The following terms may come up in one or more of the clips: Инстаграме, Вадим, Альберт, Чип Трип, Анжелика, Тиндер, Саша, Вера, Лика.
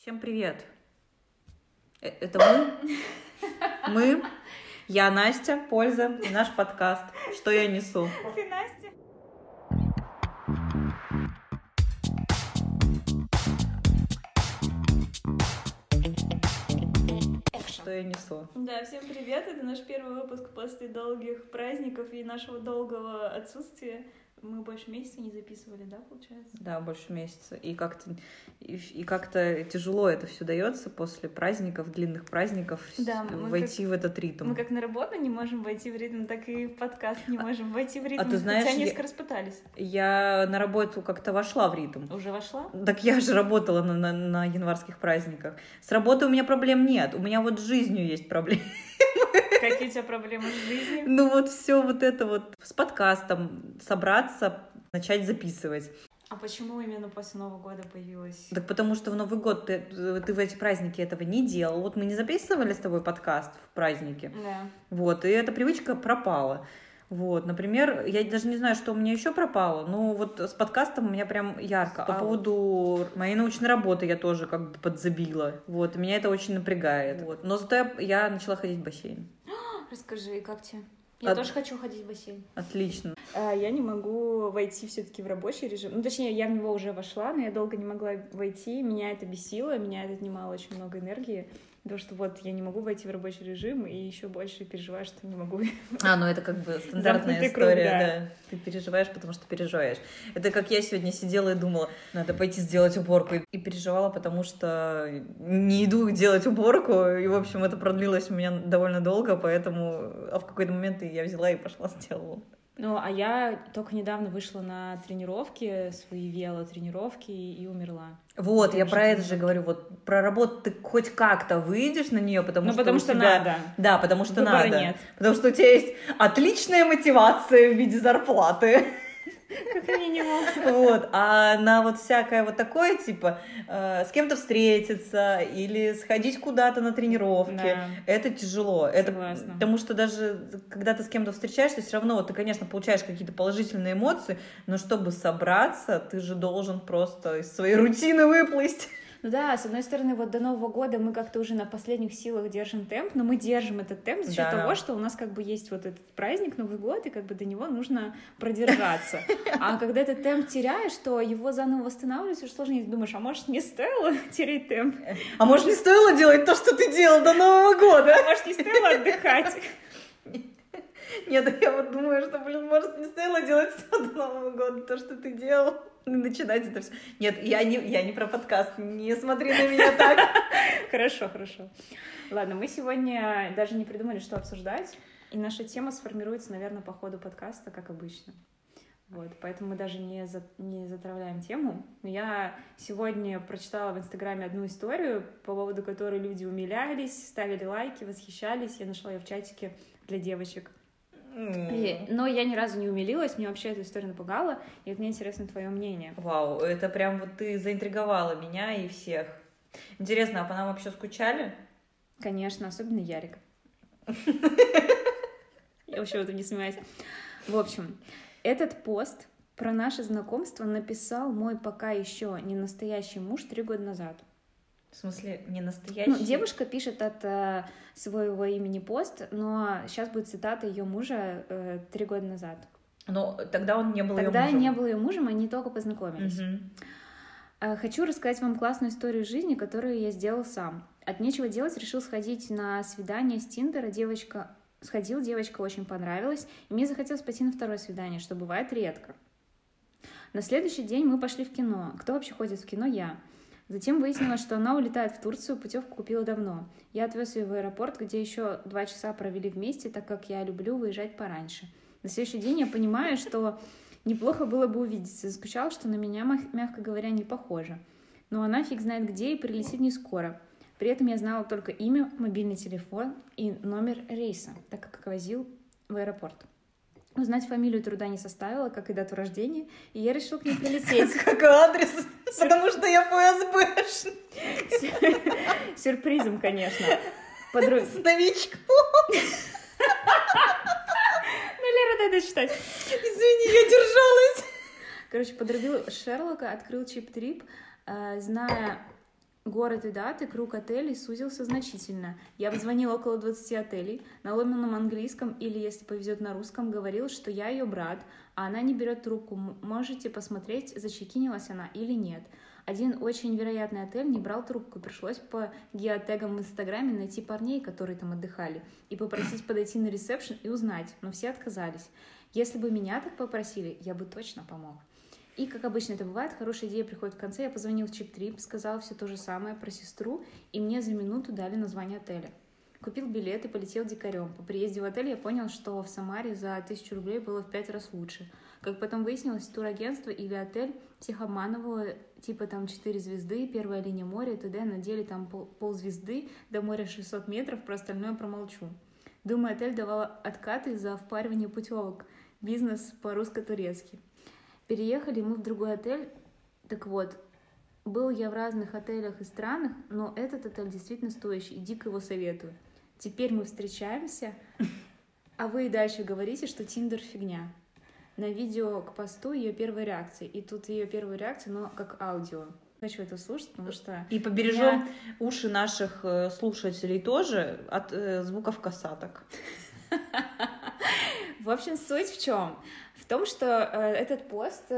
Всем привет! Это мы. Мы. Я Настя, Польза и наш подкаст «Что я несу». Ты Настя? «Что я несу». Да, всем привет! Это наш первый выпуск после долгих праздников и нашего долгого отсутствия. Мы больше месяца не записывали, да, получается? Да, больше месяца. И как-то тяжело это все дается после праздников, длинных праздников, да, войти в этот ритм. Мы как на работу не можем войти в ритм, так и в подкаст не можем войти в ритм. А ты знаешь, хотя несколько распытались. Я на работу как-то вошла в ритм. Уже вошла? Так я же работала на январских праздниках. С работой у меня проблем нет. У меня вот с жизнью есть проблемы. Какие у тебя проблемы в жизни? Ну вот все вот это вот с подкастом собраться, начать записывать. А почему именно после Нового года появилось? Так потому что в Новый год ты в эти праздники этого не делал. Вот мы не записывали с тобой подкаст в празднике. Да. Вот, и эта привычка пропала. Вот, например, я даже не знаю, что у меня еще пропало, но вот с подкастом у меня прям ярко. По поводу моей научной работы я тоже как бы подзабила. Вот, меня это очень напрягает. Вот. Но зато я начала ходить в бассейн. Расскажи, как тебе? Я тоже хочу ходить в бассейн. Отлично. Я не могу войти все-таки в рабочий режим. Ну, точнее, я в него уже вошла, но я долго не могла войти. Меня это бесило, меня это отнимало очень много энергии. Потому что вот я не могу войти в рабочий режим и еще больше переживаю, что не могу. Ну это как бы стандартная история, да. Ты переживаешь, потому что переживаешь. Это как я сегодня сидела и думала, надо пойти сделать уборку. И переживала, потому что не иду делать уборку. И, в общем, это продлилось у меня довольно долго, поэтому... А в какой-то момент я взяла и пошла сделала. Ну, а я только недавно вышла на тренировки, свои велотренировки, и умерла. Вот, я про это же говорю, вот про работу ты хоть как-то выйдешь на нее, потому что надо. Да, потому что выбора надо. Нет. Потому что у тебя есть отличная мотивация в виде зарплаты. Как минимум. Вот, а на вот всякое вот такое, типа, с кем-то встретиться или сходить куда-то на тренировки, да. Это тяжело. Согласна. Это, потому что даже когда ты с кем-то встречаешься, все равно вот ты, конечно, получаешь какие-то положительные эмоции, но чтобы собраться, ты же должен просто из своей рутины выплыть. Ну да, с одной стороны, вот до Нового года мы как-то уже на последних силах держим темп, но мы держим этот темп за счет того, что у нас как бы есть вот этот праздник, Новый год, и как бы до него нужно продержаться. А когда этот темп теряешь, то его заново восстанавливать уже сложнее. Ты думаешь, а может, не стоило терять темп? А может, не стоило делать то, что ты делал до Нового года? А может, не стоило отдыхать? Нет, я вот думаю, что, может, не стоило делать все до Нового года, то, что ты делал. Начинать это все. Нет, я не про подкаст. Не смотри на меня так. Хорошо. Ладно, мы сегодня даже не придумали, что обсуждать. И наша тема сформируется, наверное, по ходу подкаста, как обычно. Вот, поэтому мы даже не затравляем тему. Но я сегодня прочитала в Инстаграме одну историю, по поводу которой люди умилялись, ставили лайки, восхищались. Я нашла ее в чатике для девочек. Но я ни разу не умилилась, мне вообще эта история напугала, и вот мне интересно твое мнение. Вау, это прям вот ты заинтриговала меня и всех. Интересно, а по нам вообще скучали? Конечно, особенно Ярик. Я вообще в этом не сомневаюсь. В общем, этот пост про наше знакомство написал мой пока еще не настоящий муж 3 года назад. В смысле, не настоящий? Ну, девушка пишет от своего имени пост, но сейчас будет цитата ее мужа 3 года назад. Но тогда он не был ее мужем. Тогда не был ее мужем, они только познакомились. Угу. Хочу рассказать вам классную историю жизни, которую я сделал сам. От нечего делать решил сходить на свидание с Тиндера. Девочка сходил, девочка очень понравилась, и мне захотелось пойти на второе свидание, что бывает редко. На следующий день мы пошли в кино. Кто вообще ходит в кино? Я. Затем выяснилось, что она улетает в Турцию, путевку купила давно. Я отвез ее в аэропорт, где еще 2 часа провели вместе, так как я люблю выезжать пораньше. На следующий день я понимаю, что неплохо было бы увидеться. Заскучал, что на меня, мягко говоря, не похоже. Но она фиг знает где и прилетит не скоро. При этом я знала только имя, мобильный телефон и номер рейса, так как возил в аэропорт. Узнать фамилию труда не составило, как и дату рождения, и я решила к ней прилететь. Как адрес, потому что я ФСБшник. Сюрпризом, конечно. С новичком. Ну, Лера, дай дочитать. Извини, я держалась. Короче, подрубил Шерлока, открыл Чип Трип, зная... Город и даты, круг отелей сузился значительно. Я позвонил около 20 отелей, на ломаном английском или, если повезет, на русском, говорил, что я ее брат, а она не берет трубку. Можете посмотреть, зачекинилась она или нет. Один очень вероятный отель не брал трубку. Пришлось по геотегам в Инстаграме найти парней, которые там отдыхали, и попросить подойти на ресепшн и узнать, но все отказались. Если бы меня так попросили, я бы точно помог. И, как обычно это бывает, хорошая идея приходит в конце. Я позвонил в Чип Трип, сказал все то же самое про сестру, и мне за минуту дали название отеля. Купил билет и полетел дикарем. По приезде в отель я понял, что в Самаре за 1000 рублей было в 5 раз лучше. Как потом выяснилось, турагентство или отель всех обманывало, типа там 4 звезды, первая линия моря, т.д. На деле там ползвезды, до моря 600 метров, про остальное промолчу. Думаю, отель давал откаты за впаривание путевок. Бизнес по-русско-турецки. Переехали мы в другой отель. Так вот, был я в разных отелях и странах, но этот отель действительно стоящий, и дико его советую. Теперь мы встречаемся, а вы и дальше говорите, что Тиндер фигня. На видео к посту ее первая реакция, и тут ее первая реакция, но как аудио. Хочу это слушать, потому что... И побережем уши наших слушателей тоже от звуков косаток. В общем, суть в чем? В том, что этот пост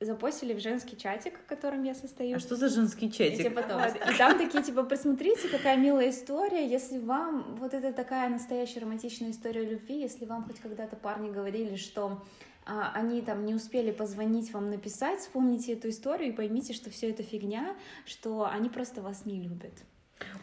запостили в женский чатик, в котором я состою. А что за женский чатик? И, потом. И там такие, типа, посмотрите, какая милая история, если вам... Вот это такая настоящая романтичная история любви, если вам хоть когда-то парни говорили, что они там не успели позвонить вам, написать, вспомните эту историю и поймите, что все это фигня, что они просто вас не любят.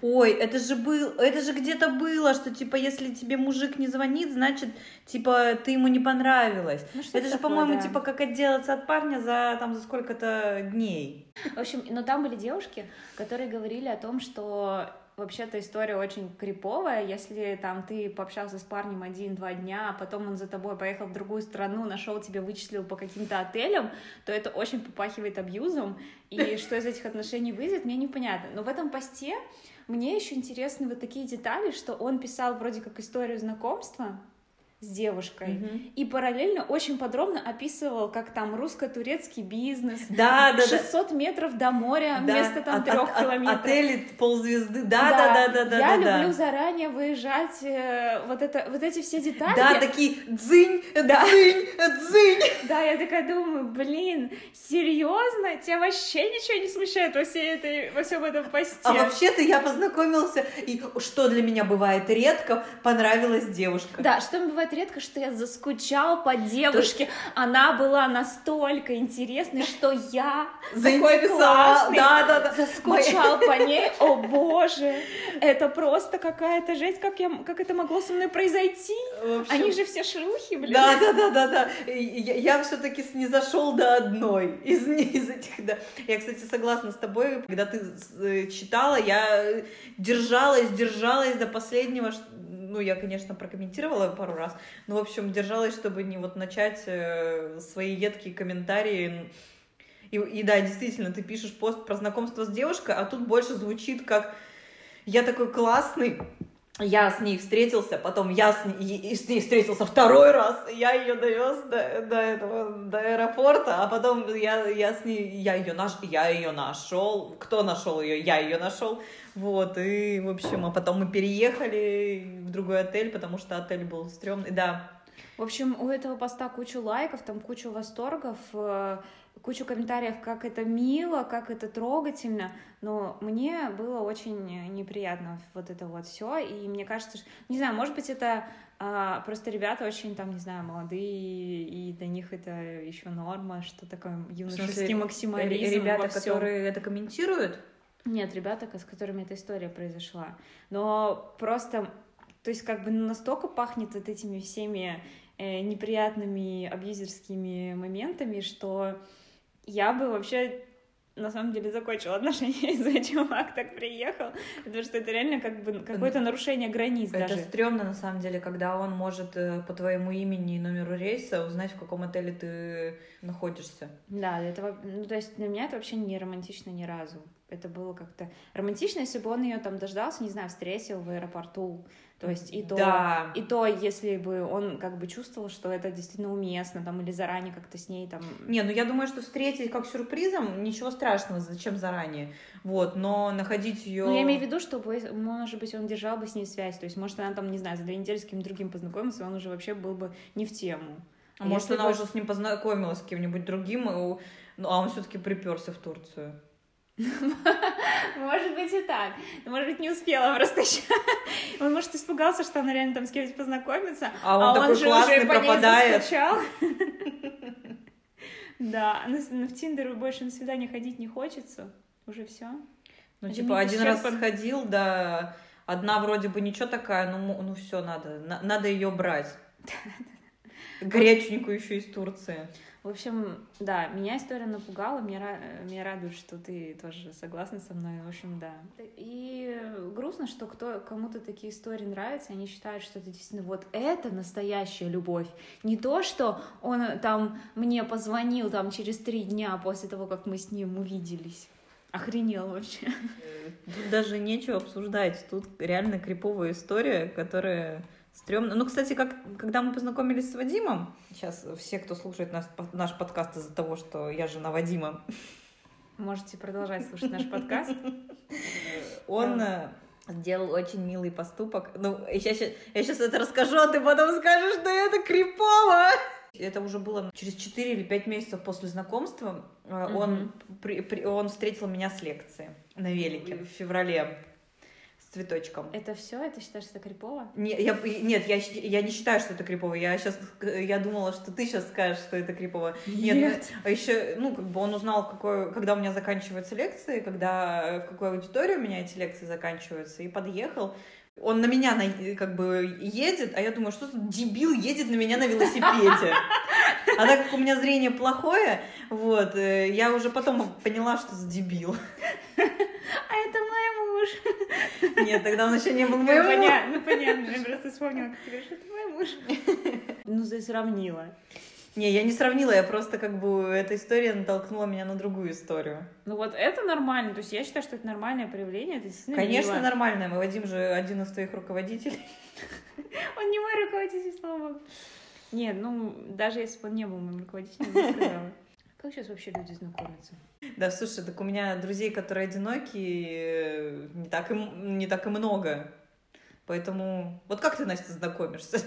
Ой, это же где-то было, что типа если тебе мужик не звонит, значит типа ты ему не понравилась. Ну, это же, такое, по-моему, да. Типа как отделаться от парня за сколько-то дней. В общем, но там были девушки, которые говорили о том, что вообще-то история очень криповая, если там ты пообщался с парнем 1-2 дня, а потом он за тобой поехал в другую страну, нашел тебя, вычислил по каким-то отелям, то это очень попахивает абьюзом, и что из этих отношений выйдет, мне непонятно. Но в этом посте мне еще интересны вот такие детали, что он писал вроде как историю знакомства с девушкой, mm-hmm. и параллельно очень подробно описывал, как там русско-турецкий бизнес, да, 600 да, метров до моря, да, вместо там 3 километров. Отели ползвезды, да. Я люблю заранее выезжать, вот эти все детали. Да, такие дзынь, да. дзынь. Да, я такая думаю, блин, серьезно? Тебя вообще ничего не смущает во всем этом посте? А вообще-то я познакомился, и что для меня бывает редко, понравилась девушка. Да, что мне бывает редко, что я заскучал по девушке. Она была настолько интересной, что я такой классный, заскучал по ней. О боже, это просто какая-то жесть, как это могло со мной произойти? Общем, они же все шлюхи, блин. Да. Я все-таки снизошел до одной из этих, да. Я, кстати, согласна с тобой, когда ты читала, я держалась до последнего. Ну, я, конечно, прокомментировала пару раз, но, в общем, держалась, чтобы не вот начать свои едкие комментарии. И да, действительно, ты пишешь пост про знакомство с девушкой, а тут больше звучит как «я такой классный». Я с ней встретился, потом я с ней встретился 2-й раз, я ее довез до аэропорта, а потом я ее нашел, кто нашел ее, я ее нашел, вот, и, в общем, а потом мы переехали в другой отель, потому что отель был стрёмный, да. В общем, у этого поста кучу лайков, там кучу восторгов, кучу комментариев, как это мило, как это трогательно, но мне было очень неприятно вот это вот все, и мне кажется, что, не знаю, может быть, это просто ребята очень там, не знаю, молодые, и для них это еще норма, что такое юношеский максимализм. Ребята, которые это комментируют? Нет, ребята, с которыми эта история произошла, но просто, то есть как бы настолько пахнет вот этими всеми неприятными абьюзерскими моментами, что я бы вообще на самом деле закончила отношения из-за чувак так приехал, потому что это реально как бы какое-то нарушение границ даже. Это стрёмно на самом деле, когда он может по твоему имени и номеру рейса узнать, в каком отеле ты находишься. Да, это, ну, то есть для меня это вообще не романтично ни разу. это было как-то романтично, если бы он ее там дождался, не знаю, встретил в аэропорту. То есть и то, да. И то, если бы он как бы чувствовал, что это действительно уместно, там, или заранее как-то с ней там... Не, ну я думаю, что встретить как сюрпризом, ничего страшного, зачем заранее, вот, но находить ее... Ну я имею в виду, что, может быть, он держал бы с ней связь, то есть, может, она там, не знаю, за 2 недели с кем-то другим познакомился, он уже вообще был бы не в тему. А если может, она бы... уже с ним познакомилась с кем-нибудь другим, ну, а он все-таки приперся в Турцию. Может быть и так. Может быть, не успела просто еще. Он, может, испугался, что она реально там с кем-нибудь познакомится. А он такой классный, пропадает. Да, но в Тиндер больше на свидание ходить не хочется. Уже все. Ну, типа, один раз сходил, да. Одна вроде бы ничего такая, ну все, надо ее брать. Горяченькую еще из Турции. В общем, да, меня история напугала, меня радует, что ты тоже согласна со мной, в общем, да. И грустно, что кому-то такие истории нравятся, они считают, что это действительно вот это настоящая любовь. Не то, что он там мне позвонил там, через 3 дня после того, как мы с ним увиделись. Охренел вообще. Тут даже нечего обсуждать, тут реально криповая история, которая... Стрёмно. Ну, кстати, когда мы познакомились с Вадимом, сейчас все, кто слушает наш подкаст из-за того, что я жена Вадима. Можете продолжать слушать наш подкаст. Он сделал очень милый поступок. Ну, я сейчас это расскажу, а ты потом скажешь, что это крипово. Это уже было через 4 или 5 месяцев после знакомства. Он встретил меня с лекции на велике в феврале. Цветочком. Это все? Это считаешь, что это крипово? Нет, я не считаю, что это крипово. Я думала, что ты сейчас скажешь, что это крипово. Нет. А еще, как бы он узнал, когда у меня заканчиваются лекции, в какой аудитории у меня эти лекции заканчиваются, и подъехал. Он на меня как бы едет, а я думаю, что дебил едет на меня на велосипеде. А так как у меня зрение плохое, вот, я уже потом поняла, что за дебил. А это мой муж. Нет, тогда он еще не был моим мужем. Ну, понятно, я просто вспомнила, как ты говоришь, это мой муж. Ну, ты сравнила. Не, я не сравнила, я просто эта история натолкнула меня на другую историю. Ну вот это нормально, то есть я считаю, что это нормальное проявление, это действительно конечно, мило. Нормальное, мы Вадим же один из твоих руководителей. Он не мой руководитель, слава богу. Нет, даже если бы он не был моим руководителем, я бы сказала. Как сейчас вообще люди знакомятся? Да, слушай, так у меня друзей, которые одинокие, не так и много. Поэтому... Вот как ты, Настя, знакомишься?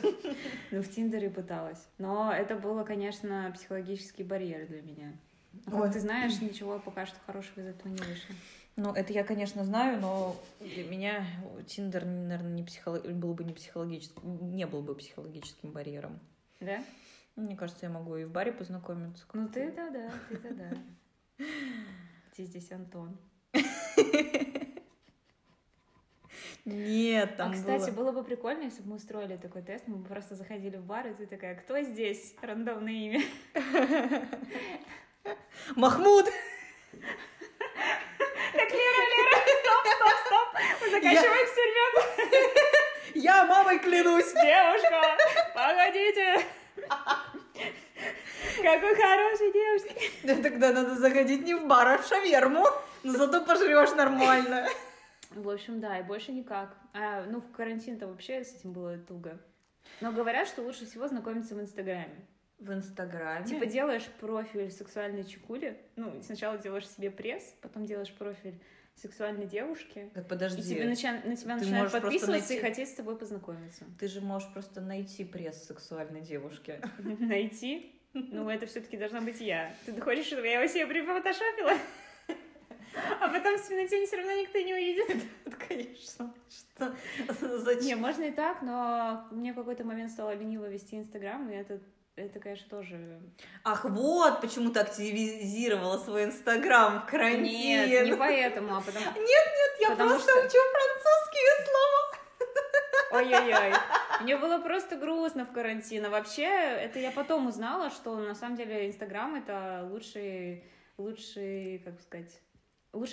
В Тиндере пыталась. Но это было, конечно, психологический барьер для меня. Но, как ты знаешь, ничего пока что хорошего из этого не вышло. Ну, это я, конечно, знаю, но для меня Тиндер, наверное, не был бы психологическим барьером. Да? Мне кажется, я могу и в баре познакомиться. Ну, ты-то да. Ты здесь Антон. Нет, там кстати, было бы прикольно, если бы мы устроили такой тест, мы бы просто заходили в бар, и ты такая, кто здесь? Рандомное имя. Махмуд! Так, Лера, стоп, мы заканчиваем все, ребята. Я мамой клянусь. Девушка, погодите. Какой хороший девушки. Да, тогда надо заходить не в бар, а в шаверму. Но зато пожрёшь нормально. В общем, да, и больше никак. В карантин-то вообще с этим было туго. Но говорят, что лучше всего знакомиться в Инстаграме. В Инстаграме? Типа делаешь профиль сексуальной чикули. Сначала делаешь себе пресс, потом делаешь профиль сексуальной девушки. Так подожди. И на тебя начинают подписываться и хотеть с тобой познакомиться. Ты же можешь просто найти пресс сексуальной девушки. Найти? Это все-таки должна быть я. Ты хочешь, чтобы я его себе прифотошопила? А потом в темноте все равно никто не увидит. Конечно. Зачем? Не, можно и так, но мне в какой-то момент стало лениво вести Инстаграм, и это, конечно, тоже... Ах, вот почему ты активизировала свой Инстаграм в карантин. Нет, не поэтому, а потому... Нет, я просто учу французские слова. Ой-ой-ой. Мне было просто грустно в карантине. Вообще, это я потом узнала, что на самом деле Инстаграм — это лучшая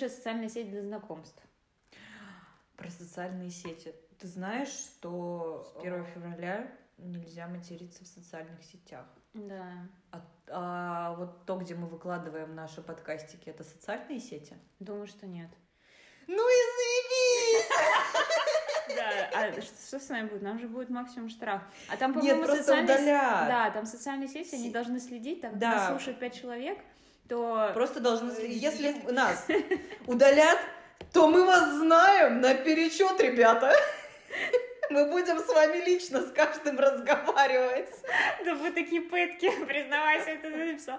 социальная сеть для знакомств. Про социальные сети. Ты знаешь, что с 1 февраля нельзя материться в социальных сетях. Да. А вот то, где мы выкладываем наши подкастики, это социальные сети? Думаю, что нет. Ну и заебись! Да, а что с нами будет? Нам же будет максимум штраф. А там, по-моему, социальные сети... Да, там социальные сети, они должны следить, там нас слушают 5 человек, то... Просто должны следить. Если нас удалят, то мы вас знаем наперечет, ребята. Мы будем с вами лично с каждым разговаривать. Да вы такие пытки, признавайся, это ты написал.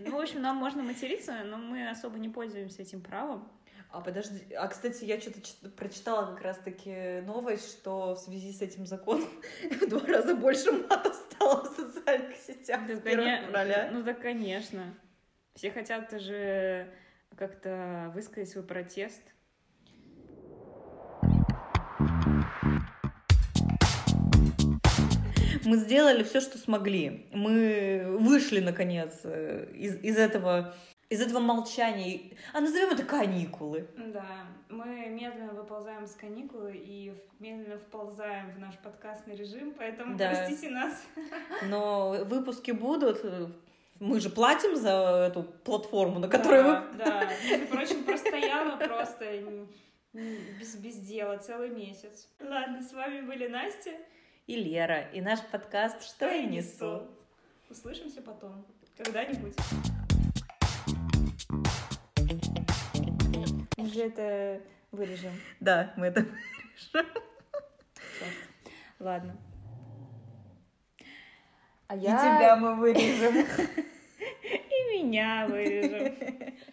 Ну, в общем, нам можно материться, но мы особо не пользуемся этим правом. А подожди, а, кстати, я что-то прочитала как раз-таки новость, что в связи с этим законом в 2 раза больше мата стало в социальных сетях с 1 февраля. Ну да, конечно. Все хотят же как-то высказать свой протест. Мы сделали все, что смогли. Мы вышли, наконец, из этого молчания. А назовем это каникулы. Да, мы медленно выползаем с каникулы и медленно вползаем в наш подкастный режим, поэтому простите нас. Но выпуски будут. Мы же платим за эту платформу, на которой вы... Да, между прочим, простояла просто без дела целый месяц. Ладно, с вами были Настя... и Лера, и наш подкаст «Что я несу». Услышимся потом, когда-нибудь. Мы же это вырежем. Да, мы это вырежем. Ладно. И тебя мы вырежем. И меня вырежем.